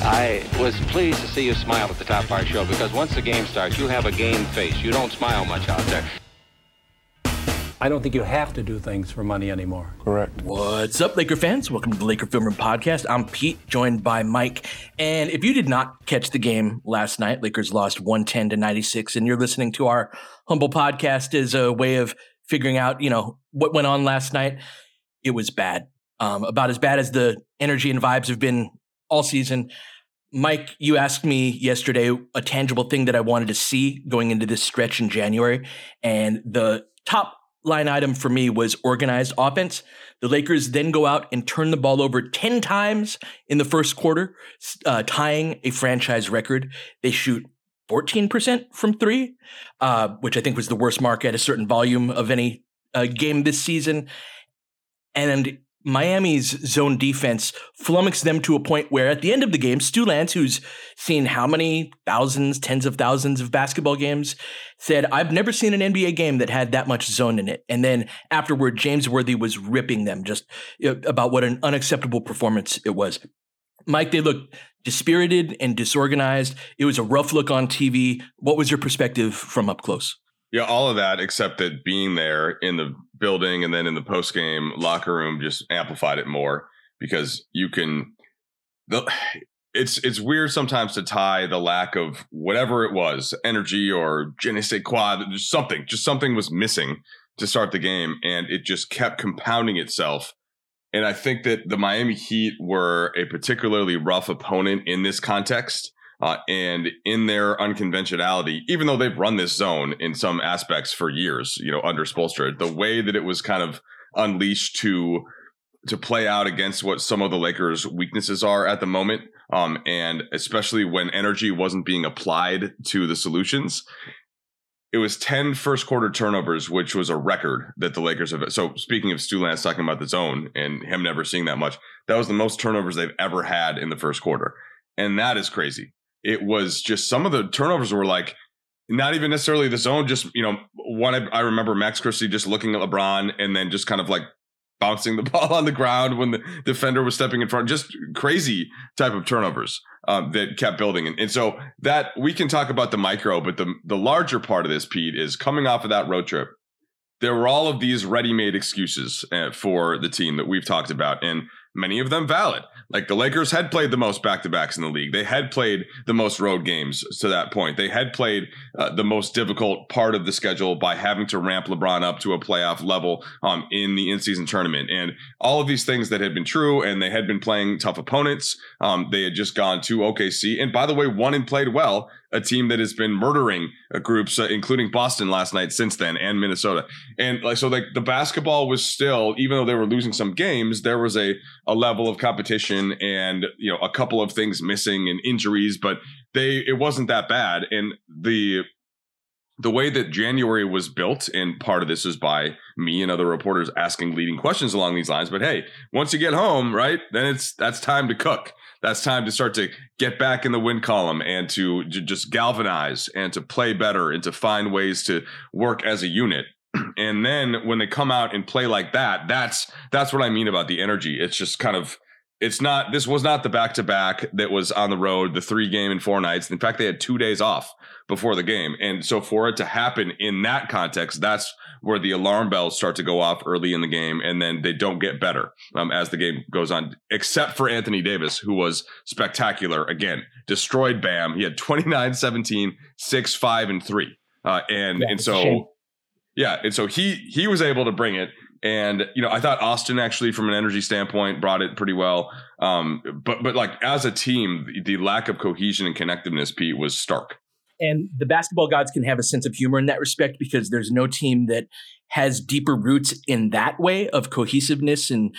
I was pleased to see you smile at the top of our show, because once the game starts, you have a game face. You don't smile much out there. I don't think you have to do things for money anymore. Correct. What's up, Laker fans? Welcome to the Laker Film Room podcast. I'm Pete, joined by Mike. And if you did not catch the game last night, Lakers lost 110-96, and you're listening to our humble podcast as a way of figuring out, you know, what went on last night. It was bad. About as bad as the energy and vibes have been all season. Mike, you asked me yesterday a tangible thing that I wanted to see going into this stretch in January, and the top line item for me was organized offense. The Lakers then go out and turn the ball over 10 times in the first quarter, tying a franchise record. They shoot 14% from three, which I think was the worst mark at a certain volume of any game this season. And Miami's zone defense flummoxed them to a point where at the end of the game, Stu Lantz, who's seen how many thousands, tens of thousands of basketball games, said, "I've never seen an NBA game that had that much zone in it." And then afterward, James Worthy was ripping them just about what an unacceptable performance it was. Mike, they looked dispirited and disorganized. It was a rough look on TV. What was your perspective from up close? Yeah, all of that, except that being there in the building and then in the post-game locker room just amplified it more, because you can it's weird sometimes to tie the lack of whatever it was, energy or je ne sais quoi, something was missing to start the game, and it just kept compounding itself. And I think that the Miami Heat were a particularly rough opponent in this context. And in their unconventionality, even though they've run this zone in some aspects for years, you know, under Spoelstra, the way that it was kind of unleashed to play out against what some of the Lakers' weaknesses are at the moment, and especially when energy wasn't being applied to the solutions. It was 10 first quarter turnovers, which was a record that the Lakers have. So speaking of Stu Lantz talking about the zone and him never seeing that much, that was the most turnovers they've ever had in the first quarter. And that is crazy. It was just some of the turnovers were like not even necessarily the zone, just, you know, one. I remember Max Christie just looking at LeBron and then just kind of like bouncing the ball on the ground when the defender was stepping in front. Just crazy type of turnovers that kept building. And so that we can talk about the micro, but the larger part of this, Pete, is coming off of that road trip. There were all of these ready-made excuses for the team that we've talked about, and many of them valid. Like the Lakers had played the most back-to-backs in the league. They had played the most road games to that point. They had played the most difficult part of the schedule by having to ramp LeBron up to a playoff level in the in-season tournament. And all of these things that had been true, and they had been playing tough opponents. They had just gone to OKC. And by the way, won and played well. A team that has been murdering groups, including Boston last night since then, and Minnesota. And like, so like the basketball was still, even though they were losing some games, there was a level of competition and, you know, a couple of things missing and injuries, but it wasn't that bad. And the way that January was built, and part of this is by me and other reporters asking leading questions along these lines, but hey, once you get home, right, then that's time to cook. That's time to start to get back in the win column and to just galvanize and to play better and to find ways to work as a unit. And then when they come out and play like that, that's what I mean about the energy. It's just kind of, it's not, this was not the back-to-back that was on the road, the 3 games in 4 nights. In fact, they had 2 days off before the game. And so for it to happen in that context, that's where the alarm bells start to go off early in the game. And then they don't get better as the game goes on, except for Anthony Davis, who was spectacular. Again, destroyed Bam. He had 29, 17, 6, 5, and 3. And so he was able to bring it. And, you know, I thought Austin actually from an energy standpoint brought it pretty well. But like as a team, the lack of cohesion and connectiveness, Pete, was stark. And the basketball gods can have a sense of humor in that respect, because there's no team that has deeper roots in that way of cohesiveness and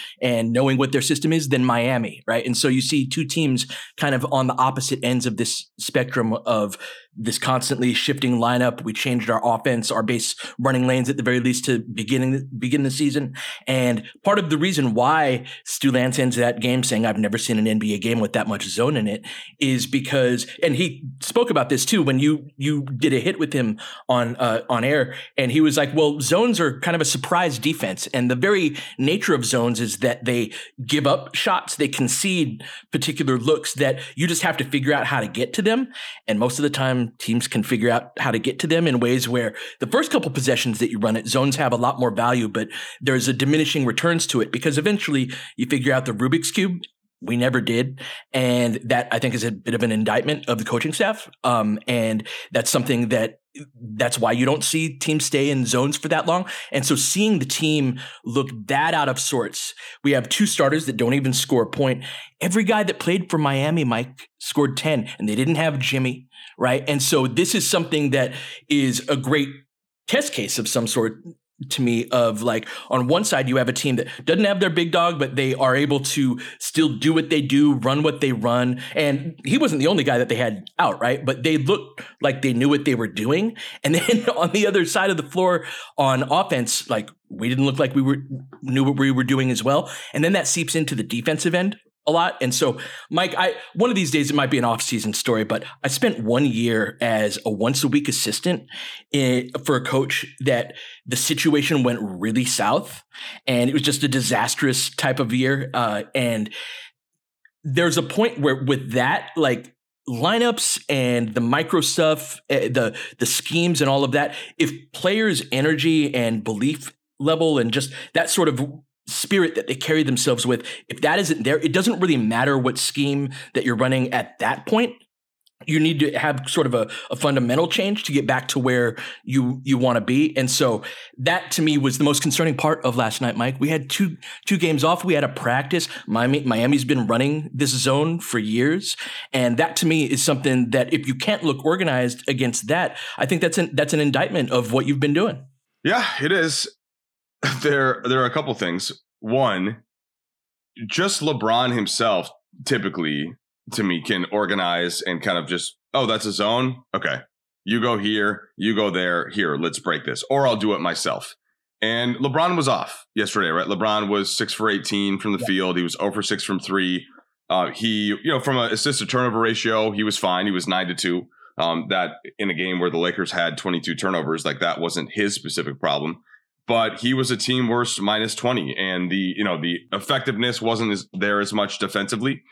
knowing what their system is than Miami, right? And so you see two teams kind of on the opposite ends of this spectrum of this constantly shifting lineup. We changed our offense, our base running lanes at the very least to begin the season. And part of the reason why Stu Lantz ends that game saying, I've never seen an NBA game with that much zone in it, is because, and he spoke about this too, when you did a hit with him on air, and he was like, well, zones are kind of a surprise defense. And the very nature of zones is that they give up shots, they concede particular looks that you just have to figure out how to get to them. And most of the time, teams can figure out how to get to them in ways where the first couple possessions that you run it, zones have a lot more value, but there's a diminishing returns to it because eventually you figure out the Rubik's Cube. We never did. And that, I think, is a bit of an indictment of the coaching staff. And that's something that's why you don't see teams stay in zones for that long. And so seeing the team look that out of sorts, we have 2 starters that don't even score a point. Every guy that played for Miami, Mike, scored 10, and they didn't have Jimmy, right? And so this is something that is a great test case of some sort to me of, like, on one side you have a team that doesn't have their big dog, but they are able to still do what they do, run what they run. And he wasn't the only guy that they had out, right? But they looked like they knew what they were doing. And then on the other side of the floor on offense, like, we didn't look like we knew what we were doing as well. And then that seeps into the defensive end a lot. And so, Mike, one of these days, it might be an off-season story, but I spent 1 year as a once-a-week assistant for a coach that the situation went really south, and it was just a disastrous type of year. And there's a point where with that, like, lineups and the micro stuff, the schemes and all of that, if players' energy and belief level and just that sort of spirit that they carry themselves with, if that isn't there, it doesn't really matter what scheme that you're running at that point. You need to have sort of a fundamental change to get back to where you want to be. And so that to me was the most concerning part of last night, Mike. We had two games off. We had a practice. Miami's been running this zone for years. And that to me is something that if you can't look organized against that, I think that's an indictment of what you've been doing. Yeah, it is. There are a couple things. One, just LeBron himself typically, to me, can organize and kind of just, oh, that's a zone. Okay, you go here, you go there, here, let's break this, or I'll do it myself. And LeBron was off yesterday, right? LeBron was 6 for 18 from the field. He was 0 for 6 from 3. He from an assist to turnover ratio, he was fine. He was 9-2. That in a game where the Lakers had 22 turnovers, like, that wasn't his specific problem. But he was a team worst -20, and the effectiveness wasn't there as much defensively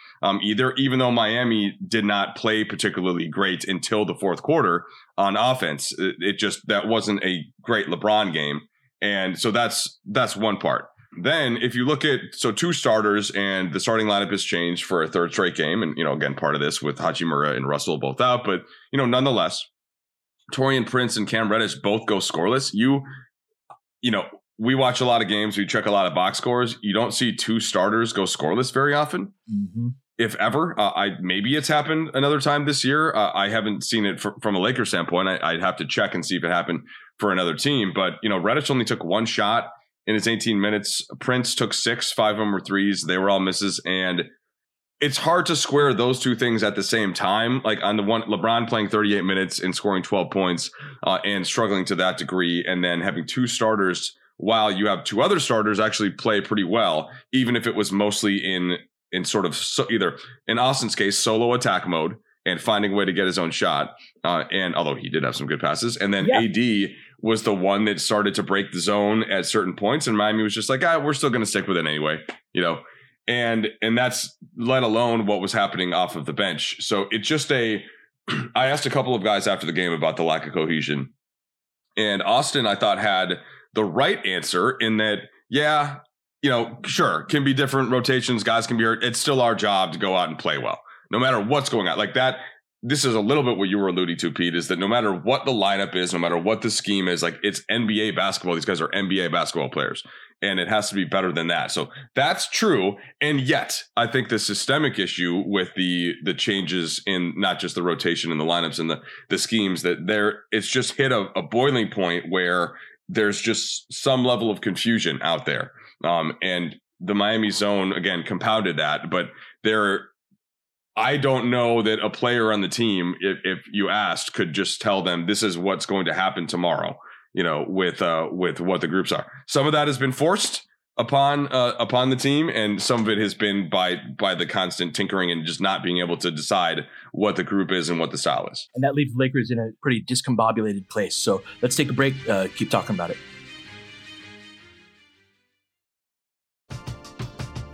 either, even though Miami did not play particularly great until the fourth quarter on offense. That wasn't a great LeBron game. And so that's one part. Then if you look at, so 2 starters, and the starting lineup has changed for a 3rd straight game. And, again, part of this with Hachimura and Russell both out, but, nonetheless, Taurean Prince and Cam Reddish both go scoreless. We watch a lot of games. We check a lot of box scores. You don't see 2 starters go scoreless very often, if ever. Maybe it's happened another time this year. I haven't seen it from a Lakers standpoint. I'd have to check and see if it happened for another team. But, Reddish only took 1 shot in his 18 minutes. Prince took 6, 5 of them were threes. They were all misses. And it's hard to square those 2 things at the same time. Like, on the one, LeBron playing 38 minutes and scoring 12 points and struggling to that degree, and then having 2 starters while you have 2 other starters actually play pretty well, even if it was mostly in sort of either, in Austin's case, solo attack mode and finding a way to get his own shot. And although he did have some good passes, and then AD was the one that started to break the zone at certain points. And Miami was just like, we're still going to stick with it anyway, you know, and that's let alone what was happening off of the bench. So it's just I asked a couple of guys after the game about the lack of cohesion, and Austin, I thought, had the right answer in that, you know, sure, can be different rotations. Guys can be hurt. It's still our job to go out and play well, no matter what's going on. Like that, this is a little bit what you were alluding to, Pete, is that no matter what the lineup is, no matter what the scheme is, like it's NBA basketball. These guys are NBA basketball players, and it has to be better than that. So that's true. And yet I think the systemic issue with the changes in not just the rotation and the lineups and the schemes, that it's just hit a boiling point where there's just some level of confusion out there. And the Miami zone, again, compounded that. But I don't know that a player on the team, if you asked, could just tell them this is what's going to happen tomorrow, you know, with what the groups are. Some of that has been forced upon the team, and some of it has been by the constant tinkering and just not being able to decide what the group is and what the style is. And that leaves Lakers in a pretty discombobulated place. So let's take a break. Keep talking about it.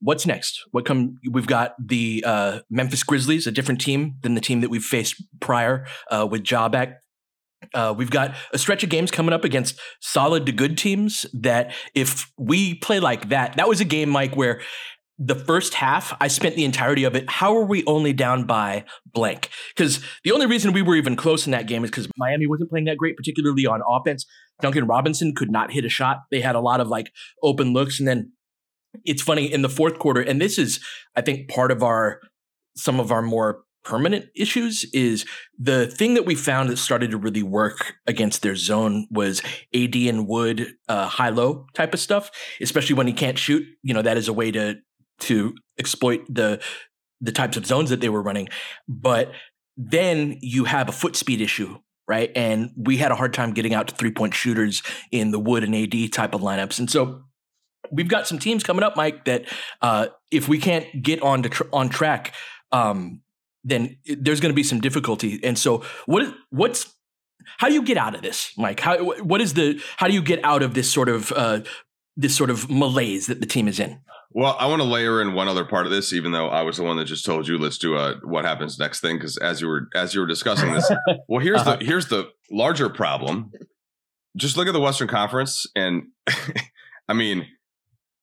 what's next? We've got the Memphis Grizzlies, a different team than the team that we've faced prior with Ja back. We've got a stretch of games coming up against solid to good teams that if we play like that, that was a game, Mike, where the first half, I spent the entirety of it, how are we only down by blank? Because the only reason we were even close in that game is because Miami wasn't playing that great, particularly on offense. Duncan Robinson could not hit a shot. They had a lot of like open looks, and then it's funny in the fourth quarter, and this is, I think, part of some of our more permanent issues is the thing that we found that started to really work against their zone was AD and Wood high-low type of stuff, especially when he can't shoot. You know, that is a way to exploit the types of zones that they were running. But then you have a foot speed issue, right? And we had a hard time getting out to three-point shooters in the Wood and AD type of lineups. And so we've got some teams coming up, Mike, that if we can't get on track, then there's going to be some difficulty. And so how do you get out of this, Mike? How do you get out of this sort of malaise that the team is in? Well, I want to layer in one other part of this, even though I was the one that just told you, let's do a what happens next thing. Because as you were discussing this, well, here's the larger problem. Just look at the Western Conference, and I mean,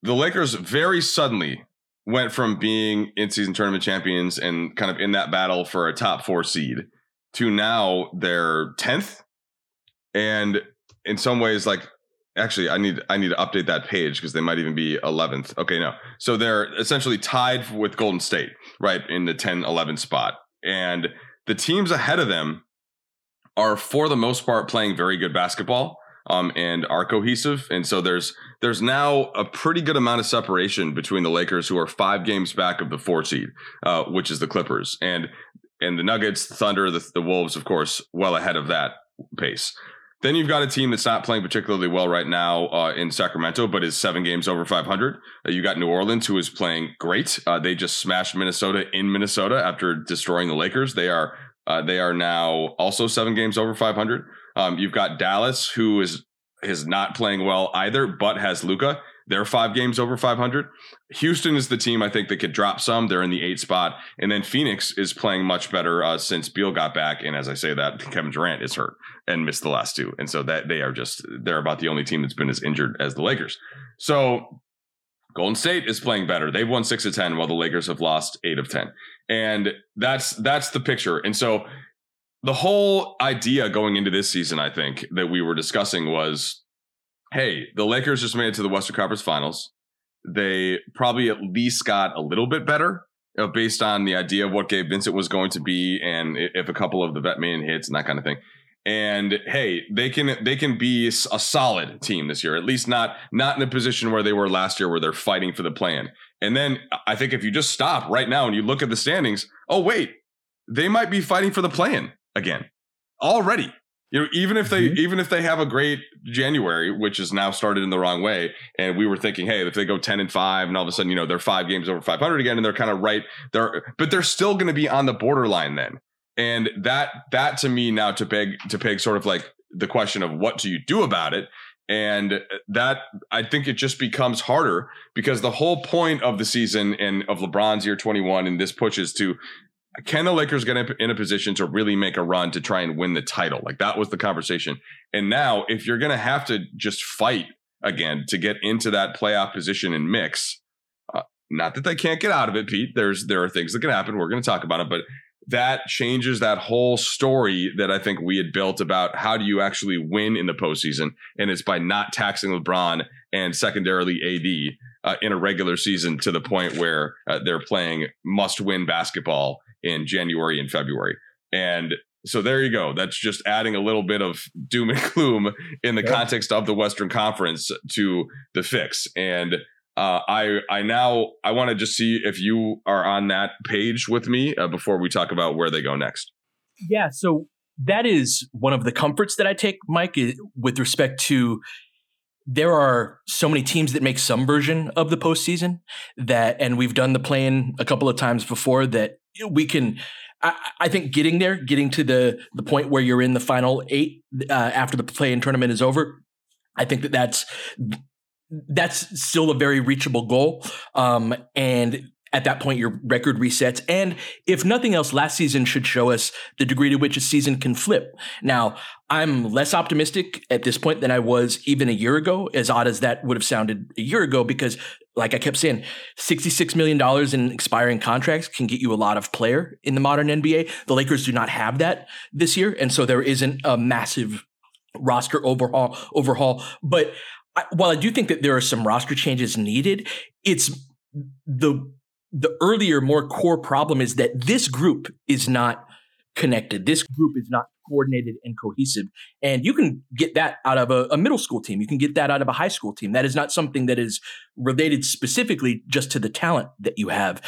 the Lakers very suddenly went from being in-season tournament champions and kind of in that battle for a top four seed to now they're 10th. And in some ways, like, actually, I need to update that page because they might even be 11th. Okay, no. So they're essentially tied with Golden State, right, in the 10-11 spot. And the teams ahead of them are for the most part playing very good basketball and are cohesive. And so there's now a pretty good amount of separation between the Lakers, who are 5 games back of the 4 seed, which is the Clippers, and the Nuggets, the Thunder, the Wolves, of course, well ahead of that pace. Then you've got a team that's not playing particularly well right now in Sacramento, but is 7 games over 500. You got New Orleans, who is playing great. They just smashed Minnesota in Minnesota after destroying the Lakers. They are now also 7 games over 500. You've got Dallas, who is not playing well either, but has Luka. They're 5 games over 500. Houston is the team I think that could drop some. They're in the 8th spot. And then Phoenix is playing much better since Beal got back. And as I say that, Kevin Durant is hurt and missed the last 2. And so that they're about the only team that's been as injured as the Lakers. So Golden State is playing better. They've won 6 of 10 while the Lakers have lost 8 of 10. And that's the picture. And so the whole idea going into this season, I think, that we were discussing was, hey, the Lakers just made it to the Western Conference Finals. They probably at least got a little bit better based on the idea of what Gabe Vincent was going to be, and if a couple of the vet man hits and that kind of thing. And hey, they can be a solid team this year, at least not in a position where they were last year where they're fighting for the play-in. And then I think if you just stop right now and you look at the standings, oh, wait, they might be fighting for the play-in again already. You know, even if they have a great January, which is now started in the wrong way, and we were thinking, hey, if they go 10-5, and all of a sudden, you know, they're 5 games over 500 again, and they're kind of right there, but they're still going to be on the borderline then, and that to me now to peg sort of like the question of what do you do about it, and that I think it just becomes harder because the whole point of the season and of LeBron's year 21 and this push is to. Can the Lakers get in a position to really make a run to try and win the title? Like that was the conversation. And now if you're going to have to just fight again to get into that playoff position and mix, not that they can't get out of it, Pete, there are things that can happen. We're going to talk about it, but that changes that whole story that I think we had built about how do you actually win in the postseason? And it's by not taxing LeBron and secondarily AD in a regular season to the point where they're playing must-win basketball in January and February. And so there you go. That's just adding a little bit of doom and gloom in the context of the Western Conference to the fix. And I want to just see if you are on that page with me before we talk about where they go next. Yeah, so that is one of the comforts that I take, Mike, with respect to there are so many teams that make some version of the postseason and we've done the play-in a couple of times before that we can, I think getting to the point where you're in the final 8 after the play-in tournament is over, I think that's still a very reachable goal. And at that point, your record resets. And if nothing else, last season should show us the degree to which a season can flip. Now, I'm less optimistic at this point than I was even a year ago, as odd as that would have sounded a year ago, because like I kept saying, $66 million in expiring contracts can get you a lot of player in the modern NBA. The Lakers do not have that this year. And so there isn't a massive roster overhaul. But while I do think that there are some roster changes needed, it's the earlier, more core problem is that this group is not connected. This group is not coordinated and cohesive. And you can get that out of a middle school team. You can get that out of a high school team. That is not something that is related specifically just to the talent that you have.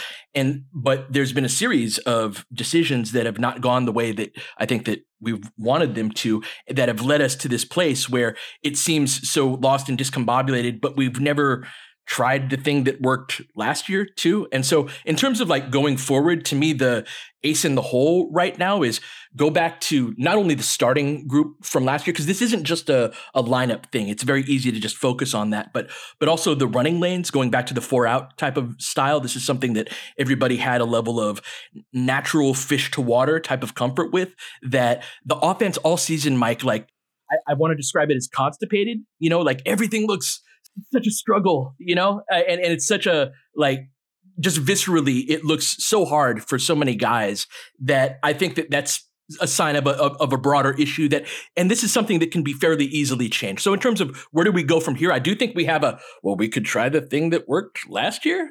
But there's been a series of decisions that have not gone the way that I think that we wanted them to, that have led us to this place where it seems so lost and discombobulated, but we've never tried the thing that worked last year too. And so in terms of like going forward, to me, the ace in the hole right now is go back to not only the starting group from last year, because this isn't just a lineup thing. It's very easy to just focus on that, but also the running lanes, going back to the 4-out type of style. This is something that everybody had a level of natural fish to water type of comfort with, that the offense all season, Mike, like I want to describe it as constipated, you know, like everything looks such a struggle, you know, and it's such a, like, just viscerally, it looks so hard for so many guys that I think that's a sign of a broader issue that, and this is something that can be fairly easily changed. So in terms of where do we go from here, I do think we have we could try the thing that worked last year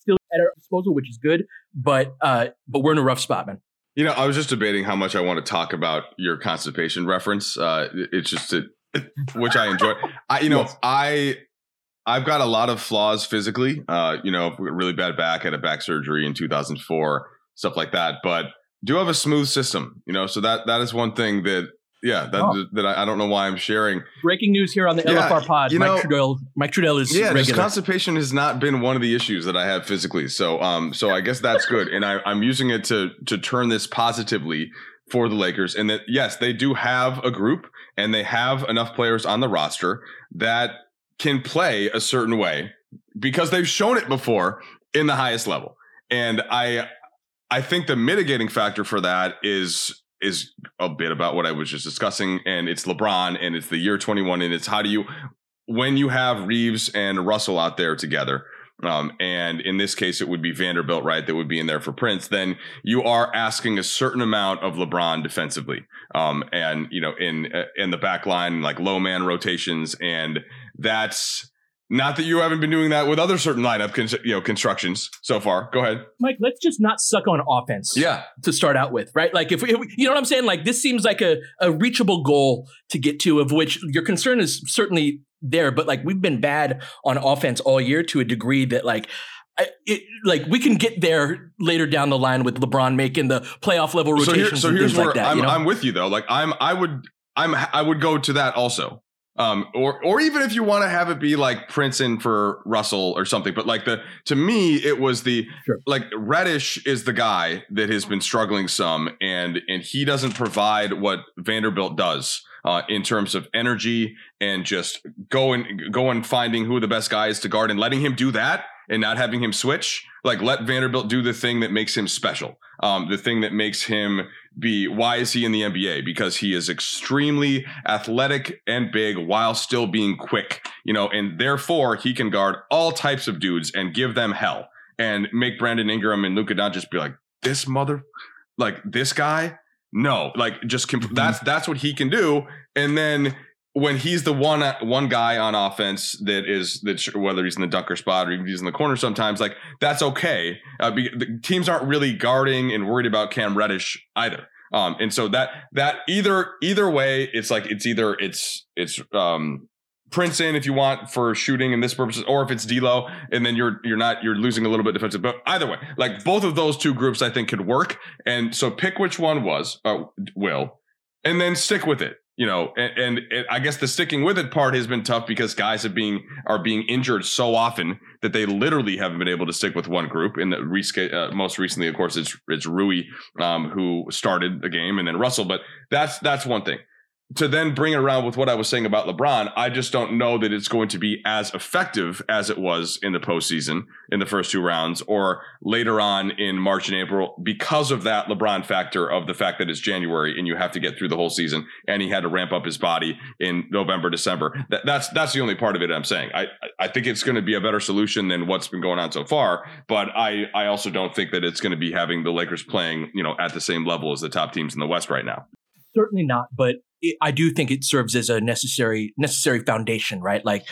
still at our disposal, which is good, but we're in a rough spot, man. You know, I was just debating how much I want to talk about your constipation reference. It's just, which I enjoy. I've got a lot of flaws physically, really bad back, had a back surgery in 2004, stuff like that. But do have a smooth system, so that is one thing that, I don't know why I'm sharing. Breaking news here on the LFR pod, Mike Trudell is regular. Just constipation has not been one of the issues that I have physically. So I guess that's good. And I'm using it to turn this positively for the Lakers, and that, yes, they do have a group and they have enough players on the roster that can play a certain way because they've shown it before in the highest level. And I think the mitigating factor for that is a bit about what I was just discussing. And it's LeBron, and it's the year 21. And it's how do you, when you have Reeves and Russell out there together, and in this case, it would be Vanderbilt, right? That would be in there for Prince. Then you are asking a certain amount of LeBron defensively. In the back line, like low man rotations. And that's not that you haven't been doing that with other certain lineup constructions so far. Go ahead, Mike. Let's just not suck on offense. Yeah, to start out with, right? Like if we, you know what I'm saying? Like this seems like a reachable goal to get to, of which your concern is certainly there. But like we've been bad on offense all year to a degree that we can get there later down the line with LeBron making the playoff level rotations. So here's where I'm with you though. Like I would go to that also. Or even if you want to have it be like Prince in for Russell or something, but like to me, Reddish is the guy that has been struggling some, and he doesn't provide what Vanderbilt does in terms of energy and just go and finding who the best guy is to guard and letting him do that and not having him switch. Like let Vanderbilt do the thing that makes him special. The thing that makes him why is he in the NBA? Because he is extremely athletic and big while still being quick, and therefore he can guard all types of dudes and give them hell and make Brandon Ingram and Luka Doncic be like, this guy? No, that's what he can do. And then when he's the one guy on offense whether he's in the dunker spot or even he's in the corner sometimes, like that's okay. The teams aren't really guarding and worried about Cam Reddish either. And so that either way, it's like it's Prince in if you want for shooting in this purpose, or if it's D'Lo, and then you're losing a little bit defensive. But either way, like both of those two groups, I think could work. And so pick which one will, and then stick with it. And I guess the sticking with it part has been tough because guys are being injured so often that they literally haven't been able to stick with one group. And most recently, of course, it's Rui who started the game, and then Russell. But that's one thing. To then bring it around with what I was saying about LeBron, I just don't know that it's going to be as effective as it was in the postseason in the first two rounds or later on in March and April because of that LeBron factor of the fact that it's January and you have to get through the whole season and he had to ramp up his body in November, December. That's the only part of it I'm saying. I think it's going to be a better solution than what's been going on so far, but I also don't think that it's going to be having the Lakers playing, at the same level as the top teams in the West right now. Certainly not, but I do think it serves as a necessary foundation, right? Like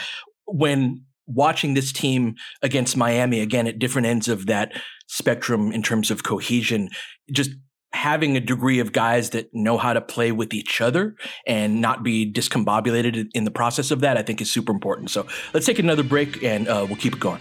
when watching this team against Miami, again, at different ends of that spectrum in terms of cohesion, just having a degree of guys that know how to play with each other and not be discombobulated in the process of that, I think is super important. So let's take another break and we'll keep it going.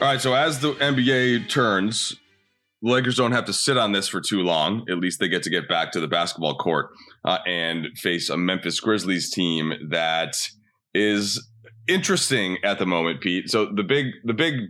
All right, so as the NBA turns, the Lakers don't have to sit on this for too long. At least they get back to the basketball court and face a Memphis Grizzlies team that is interesting at the moment, Pete. So the big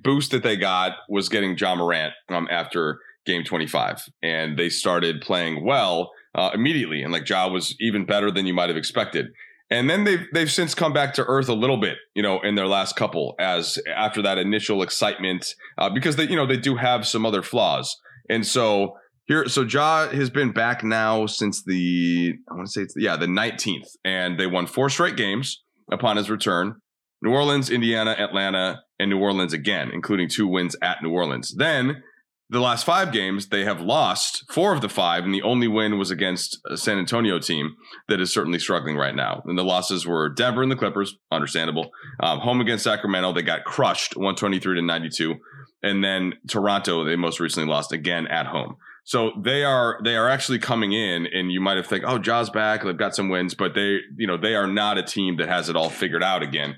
boost that they got was getting Ja Morant after game 25, and they started playing well immediately. And Ja was even better than you might have expected. And then they've since come back to earth a little bit, you know, in their last couple, as after that initial excitement, because they, you know, they do have some other flaws. And so here, so Ja has been back now since the 19th, and they won 4 straight games upon his return. New Orleans, Indiana, Atlanta, and New Orleans again, including 2 wins at New Orleans. Then the last 5 games, they have lost 4 of the 5, and the only win was against a San Antonio team that is certainly struggling right now. And the losses were Denver and the Clippers, understandable. Home against Sacramento, they got crushed 123-92, and then Toronto, they most recently lost again at home. So they are actually coming in, and you might have think, oh, Ja's back, they've got some wins, but they are not a team that has it all figured out again.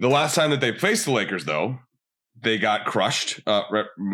The last time that they faced the Lakers, though, they got crushed.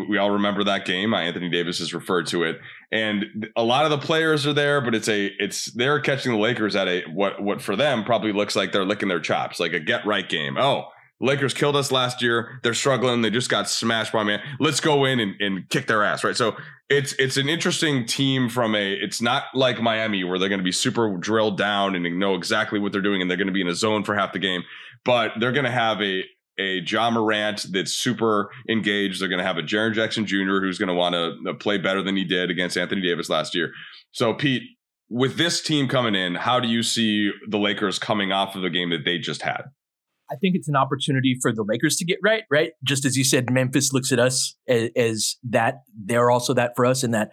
We all remember that game. Anthony Davis has referred to it, and a lot of the players are there, but they're catching the Lakers at what for them probably looks like they're licking their chops, like a get right game. Oh, Lakers killed us last year. They're struggling. They just got smashed by man. Let's go in and kick their ass, right? So it's an interesting team it's not like Miami where they're going to be super drilled down and know exactly what they're doing, and they're going to be in a zone for half the game, but they're going to have a Ja Morant that's super engaged. They're going to have a Jaren Jackson Jr. who's going to want to play better than he did against Anthony Davis last year. So, Pete, with this team coming in, how do you see the Lakers coming off of the game that they just had? I think it's an opportunity for the Lakers to get right? Just as you said, Memphis looks at us as that. They're also that for us, and that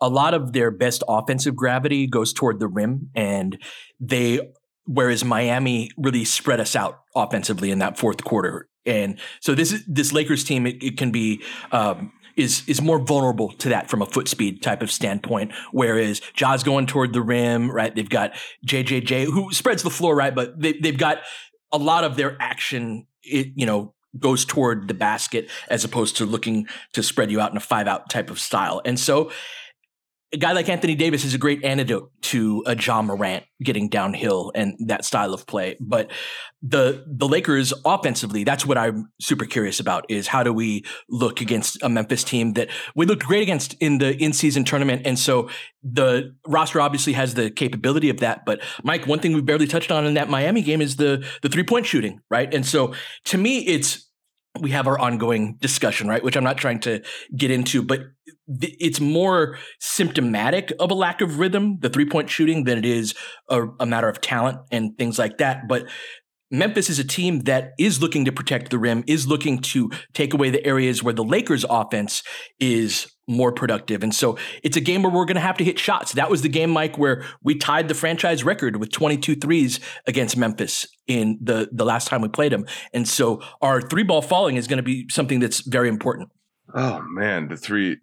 a lot of their best offensive gravity goes toward the rim, and whereas Miami really spread us out offensively in that fourth quarter. And so this Lakers team, it can be is more vulnerable to that from a foot speed type of standpoint, whereas Ja's going toward the rim, right? They've got JJJ, who spreads the floor, right? But they've got a lot of their action, goes toward the basket as opposed to looking to spread you out in a 5-out type of style. And so a guy like Anthony Davis is a great antidote to a Ja Morant getting downhill and that style of play. But the Lakers offensively, that's what I'm super curious about, is how do we look against a Memphis team that we looked great against in the in-season tournament. And so the roster obviously has the capability of that. But Mike, one thing we barely touched on in that Miami game is the three-point shooting, right? And so to me, we have our ongoing discussion, right, which I'm not trying to get into, but it's more symptomatic of a lack of rhythm, the three-point shooting, than it is a matter of talent and things like that. But Memphis is a team that is looking to protect the rim, is looking to take away the areas where the Lakers' offense is more productive. And so it's a game where we're going to have to hit shots. That was the game, Mike, where we tied the franchise record with 22 threes against Memphis in the last time we played them. And so our three ball falling is going to be something that's very important. Oh, man, the three.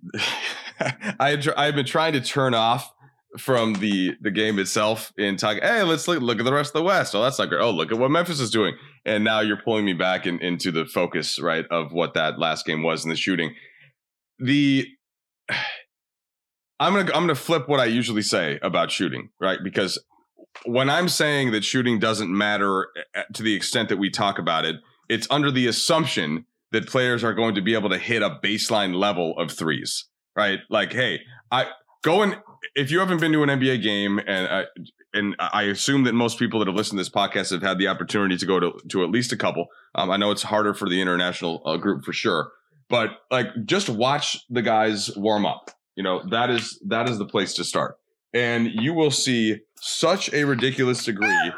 I've been trying to turn off from the game itself and talk, hey, let's look at the rest of the West. Oh, that's not great. Oh, look at what Memphis is doing. And now you're pulling me back into the focus, right, of what that last game was in the shooting. I'm gonna flip what I usually say about shooting, right? Because when I'm saying that shooting doesn't matter to the extent that we talk about it, it's under the assumption that players are going to be able to hit a baseline level of threes, right? Like, hey, if you haven't been to an NBA game, and I assume that most people that have listened to this podcast have had the opportunity to go to at least a couple. I know it's harder for the international group for sure, but like just watch the guys warm up. You know, that is the place to start, and you will see such a ridiculous degree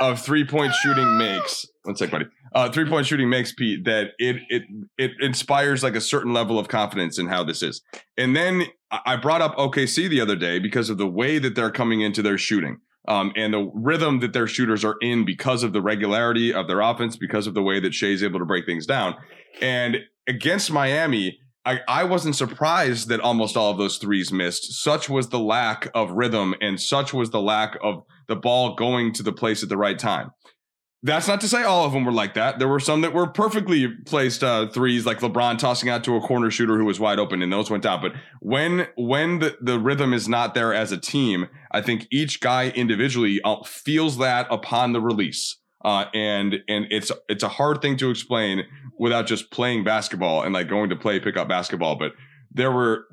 of 3-point shooting makes. One sec, buddy. 3-point shooting makes, Pete, that it inspires like a certain level of confidence in how this is. And then I brought up OKC the other day because of the way that they're coming into their shooting, and the rhythm that their shooters are in because of the regularity of their offense, because of the way that Shea's able to break things down. And against Miami, I wasn't surprised that almost all of those threes missed. Such was the lack of rhythm, and such was the lack of the ball going to the place at the right time. That's not to say all of them were like that. There were some that were perfectly placed threes, like LeBron tossing out to a corner shooter who was wide open, and those went out. But when the rhythm is not there as a team, I think each guy individually feels that upon the release. And it's a hard thing to explain without just playing basketball and like going to pick up basketball. But there were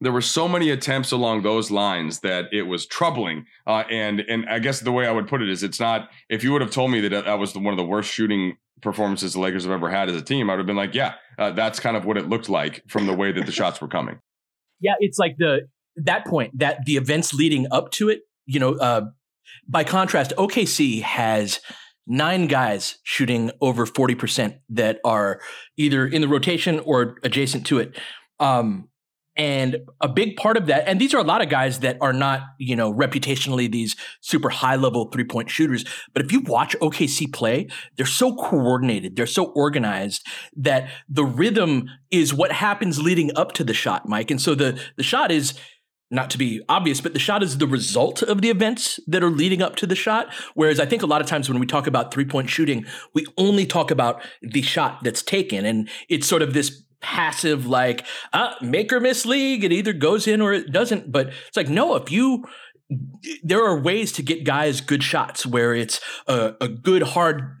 There were so many attempts along those lines that it was troubling. And I guess the way I would put it is it's not, if you would have told me that that was one of the worst shooting performances the Lakers have ever had as a team, I would have been like, that's kind of what it looked like from the way that the shots were coming. Yeah, it's like that point, that the events leading up to it, by contrast, OKC has 9 guys shooting over 40% that are either in the rotation or adjacent to it. And a big part of that, and these are a lot of guys that are not, reputationally these super high-level three-point shooters. But if you watch OKC play, they're so coordinated, they're so organized that the rhythm is what happens leading up to the shot, Mike. And so the shot is, not to be obvious, but the shot is the result of the events that are leading up to the shot. Whereas I think a lot of times when we talk about three-point shooting, we only talk about the shot that's taken. And it's sort of this passive, make or miss league. It either goes in or it doesn't. But it's like, no, there are ways to get guys good shots where it's a good hard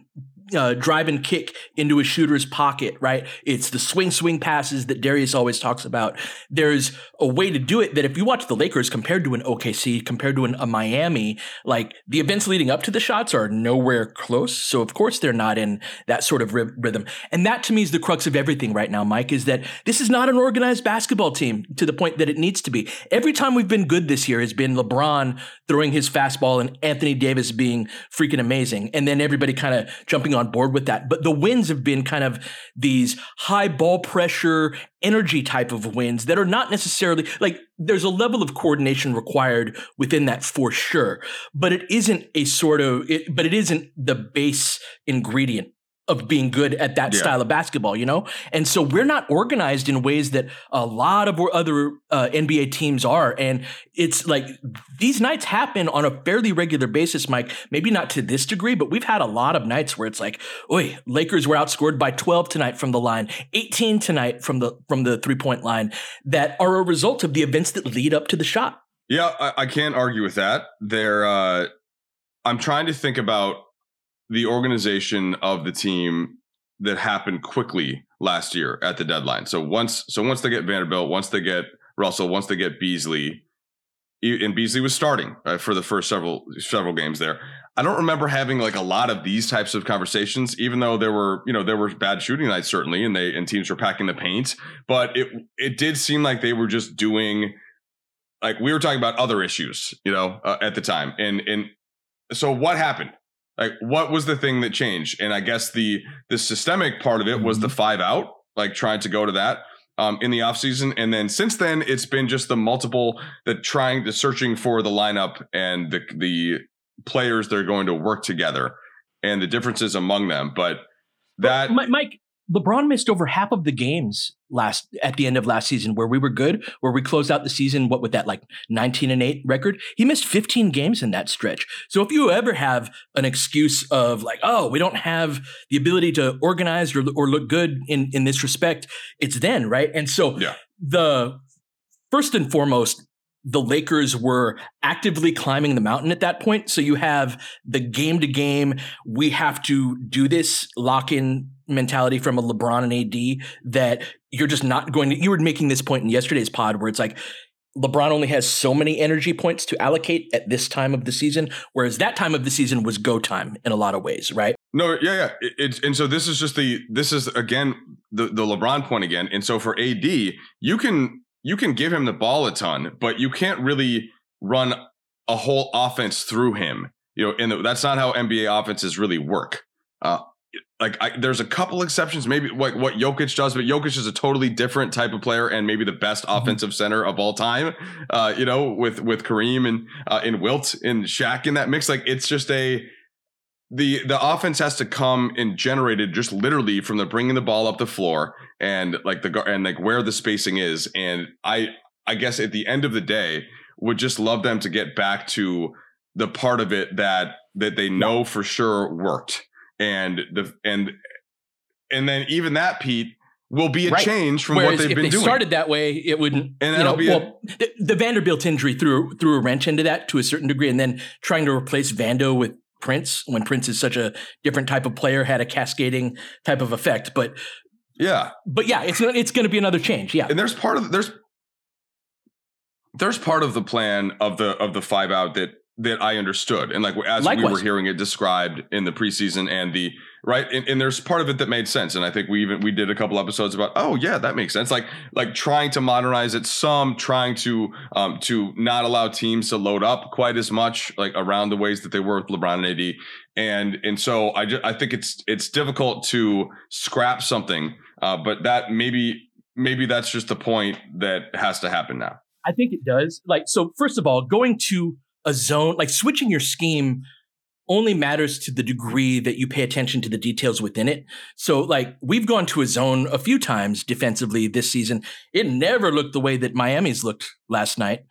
drive and kick into a shooter's pocket, right? It's the swing passes that Darius always talks about. There's a way to do it that if you watch the Lakers compared to an OKC, compared to a Miami, the events leading up to the shots are nowhere close. So of course they're not in that sort of rhythm. And that to me is the crux of everything right now, Mike, is that this is not an organized basketball team to the point that it needs to be. Every time we've been good this year has been LeBron throwing his fastball and Anthony Davis being freaking amazing. And then everybody kind of jumping on board with that. But the wins have been kind of these high ball pressure energy type of wins that are not necessarily there's a level of coordination required within that for sure. But it isn't it isn't the base ingredient of being good at that style of basketball, And so we're not organized in ways that a lot of other NBA teams are. And it's these nights happen on a fairly regular basis, Mike, maybe not to this degree, but we've had a lot of nights where it's Lakers were outscored by 12 tonight from the line, 18 tonight from the three-point line, that are a result of the events that lead up to the shot. Yeah, I can't argue with that. I'm trying to think about the organization of the team that happened quickly last year at the deadline. So once they get Vanderbilt, once they get Russell, once they get Beasley, and Beasley was starting for the first several games there. I don't remember having a lot of these types of conversations, even though there were bad shooting nights certainly, and teams were packing the paint, but it did seem like they were just doing we were talking about other issues, at the time. And so what happened? What was the thing that changed? And I guess the systemic part of it was the 5-out, trying to go to that in the offseason. And then since then, it's been just searching for the lineup and the players that are going to work together and the differences among them. But Mike, LeBron missed over half of the games at the end of last season where we were good, where we closed out the season, 19-8 record? He missed 15 games in that stretch. So if you ever have an excuse of we don't have the ability to organize or look good in this respect, it's then, right? And so the first and foremost, the Lakers were actively climbing the mountain at that point. So you have the game to game, we have to do this lock in mentality from a LeBron and AD that you're just not going to, you were making this point in yesterday's pod where it's LeBron only has so many energy points to allocate at this time of the season, whereas that time of the season was go time in a lot of ways, right? No, yeah. And so this is just the LeBron point again. And so for AD, you can give him the ball a ton, but you can't really run a whole offense through him. And that's not how NBA offenses really work. There's a couple exceptions, maybe what Jokic does, but Jokic is a totally different type of player and maybe the best offensive center of all time. With Kareem and Wilt and Shaq in that mix, it's just the offense has to come and generated just literally from the bringing the ball up the floor and where the spacing is. And I guess at the end of the day, would just love them to get back to the part of it that they know for sure worked. And then even that, Pete, will be a change from what they've been doing. If they started that way, it wouldn't. And the Vanderbilt injury threw a wrench into that to a certain degree, and then trying to replace Vando with Prince when Prince is such a different type of player had a cascading type of effect. But yeah, it's going to be another change. Yeah, and there's part of there's there's part of the plan of the five out that I understood. And like, as Likewise. We were hearing it described in the preseason and the right. And there's part of it that made sense. And I think we did a couple episodes about, oh yeah, that makes sense. Like trying to modernize it some, trying to not allow teams to load up quite as much, like around the ways that they were with LeBron and AD. And so I think it's difficult to scrap something, but that maybe that's just the point that has to happen now. I think it does. Like, so first of all, going to a zone, like switching your scheme only matters to the degree that you pay attention to the details within it. So like we've gone to a zone a few times defensively this season. It never looked the way that Miami's looked last night.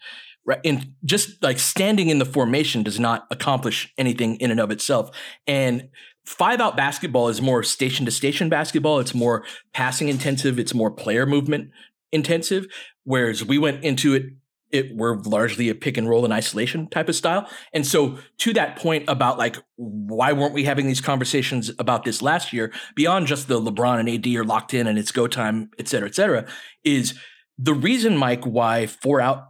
Right. And just like standing in the formation does not accomplish anything in and of itself. And five out basketball is more station to station basketball. It's more passing intensive. It's more player movement intensive. Whereas we went into it were largely a pick and roll and isolation type of style. And so to that point about like, why weren't we having these conversations about this last year, beyond just the LeBron and AD are locked in and it's go time, et cetera, is the reason, Mike, why 4-out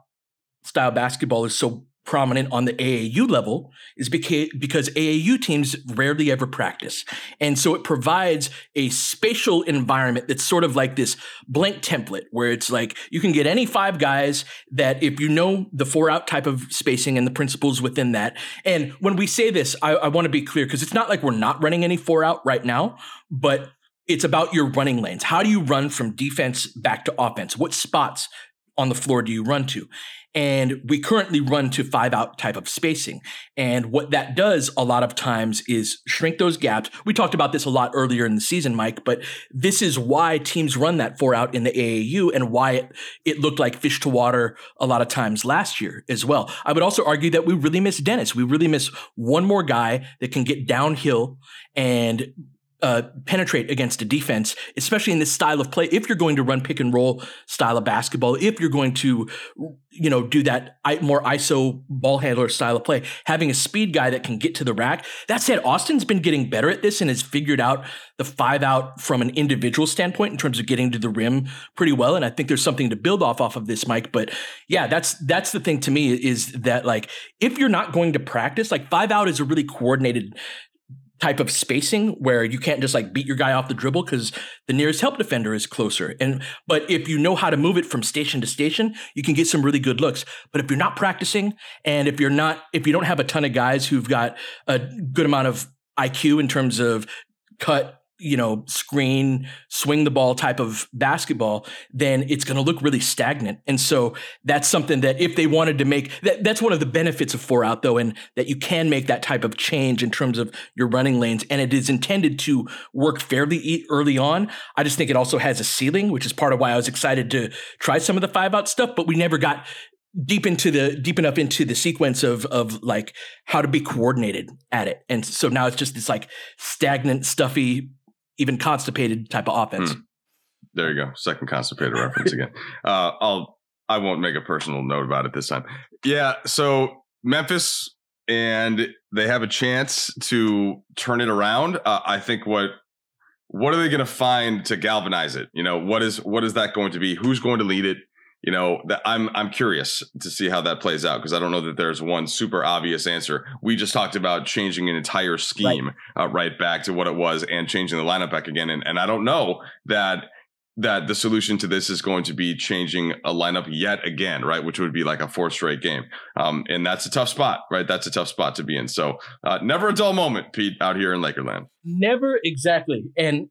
style basketball is so prominent on the AAU level is because AAU teams rarely ever practice. And so it provides a spatial environment that's sort of like this blank template where it's like you can get any five guys that if you know the 4-out type of spacing and the principles within that. And when we say this, I want to be clear because it's not like we're not running any 4-out right now, but it's about your running lanes. How do you run from defense back to offense? What spots on the floor do you run to? And we currently run to 5-out type of spacing. And what that does a lot of times is shrink those gaps. We talked about this a lot earlier in the season, Mike, but this is why teams run that 4-out in the AAU and why it looked like fish to water a lot of times last year as well. I would also argue that we really miss Dennis. We really miss one more guy that can get downhill and penetrate against a defense, especially in this style of play. If you're going to run pick and roll style of basketball, if you're going to, you know, do that more ISO ball handler style of play, having a speed guy that can get to the rack. That said, Austin's been getting better at this and has figured out the 5-out from an individual standpoint in terms of getting to the rim pretty well. And I think there's something to build off of this, Mike. But yeah, that's the thing to me is that like, if you're not going to practice, like 5-out is a really coordinated type of spacing where you can't just like beat your guy off the dribble because the nearest help defender is closer. But if you know how to move it from station to station, you can get some really good looks. But if you're not practicing and if you don't have a ton of guys who've got a good amount of IQ in terms of cut, you know, screen, swing the ball type of basketball, then it's going to look really stagnant. And so that's something that if they wanted to make, that's one of the benefits of 4-out though, and that you can make that type of change in terms of your running lanes. And it is intended to work fairly early on. I just think it also has a ceiling, which is part of why I was excited to try some of the 5-out stuff, but we never got deep enough into the sequence of like how to be coordinated at it. And so now it's just this like stagnant, stuffy, even constipated type of offense. There you go. Second constipated reference again. I won't make a personal note about it this time. Yeah. So Memphis, and they have a chance to turn it around. I think what are they going to find to galvanize it? You know, what is that going to be? Who's going to lead it? You know, I'm curious to see how that plays out because I don't know that there's one super obvious answer. We just talked about changing an entire scheme right back to what it was and changing the lineup back again. And I don't know that the solution to this is going to be changing a lineup yet again, right, which would be like a 4th straight game. And that's a tough spot, right? That's a tough spot to be in. So never a dull moment, Pete, out here in Lakerland. Never, exactly. And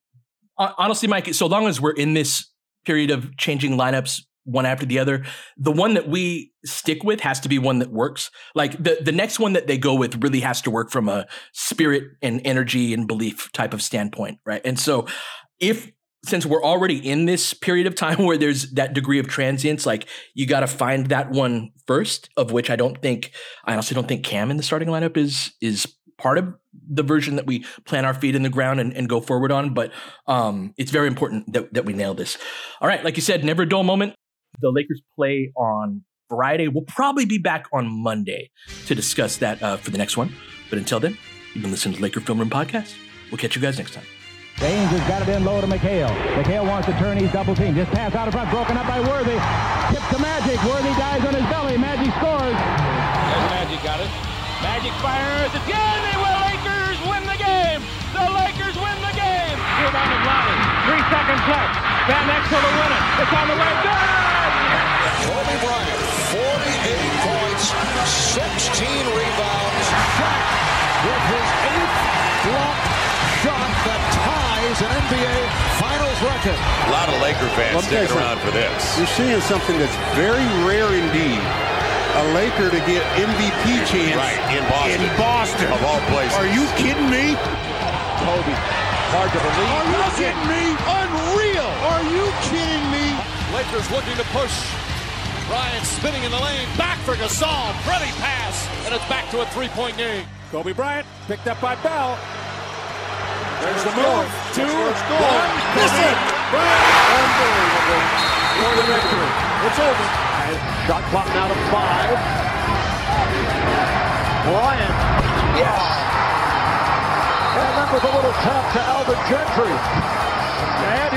honestly, Mike, so long as we're in this period of changing lineups one after the other, the one that we stick with has to be one that works. Like the next one that they go with really has to work from a spirit and energy and belief type of standpoint, right? And so since we're already in this period of time where there's that degree of transience, like you got to find that one first, of which I honestly don't think Cam in the starting lineup is part of the version that we plant our feet in the ground and go forward on. But it's very important that we nail this. All right. Like you said, never a dull moment. The Lakers play on Friday. We'll probably be back on Monday to discuss that for the next one. But until then, you've been listening to Laker Film Room Podcast. We'll catch you guys next time. James has got it in low to McHale. McHale wants to turn his double team. Just pass out in front, broken up by Worthy. Tip to Magic. Worthy dives on his belly. Magic scores. There's Magic got it. Magic fires again. They will. Lakers win the game. The Lakers win the game. Good on the line. 3 seconds left. That next to the winner. It's on the way. Good. Kobe Bryant, 48 points, 16 rebounds. Back with his eighth block. That ties an NBA Finals record. A lot of Laker fans sticking around for this. You're seeing something that's very rare indeed. A Laker to get MVP chance right, in Boston. Of all places. Are you kidding me? Kobe, hard to believe. Are you kidding me? Unreal. Are you kidding me? Lakers looking to push. Bryant spinning in the lane. Back for Gasol. Pretty pass. And it's back to a three-point game. Kobe Bryant picked up by Bell. There's the move. Two, one. Miss it. Unbelievable. For the victory. It's over. Shot clock now to 5. Bryant. Yes. And that was a little tough to Alvin Gentry. To add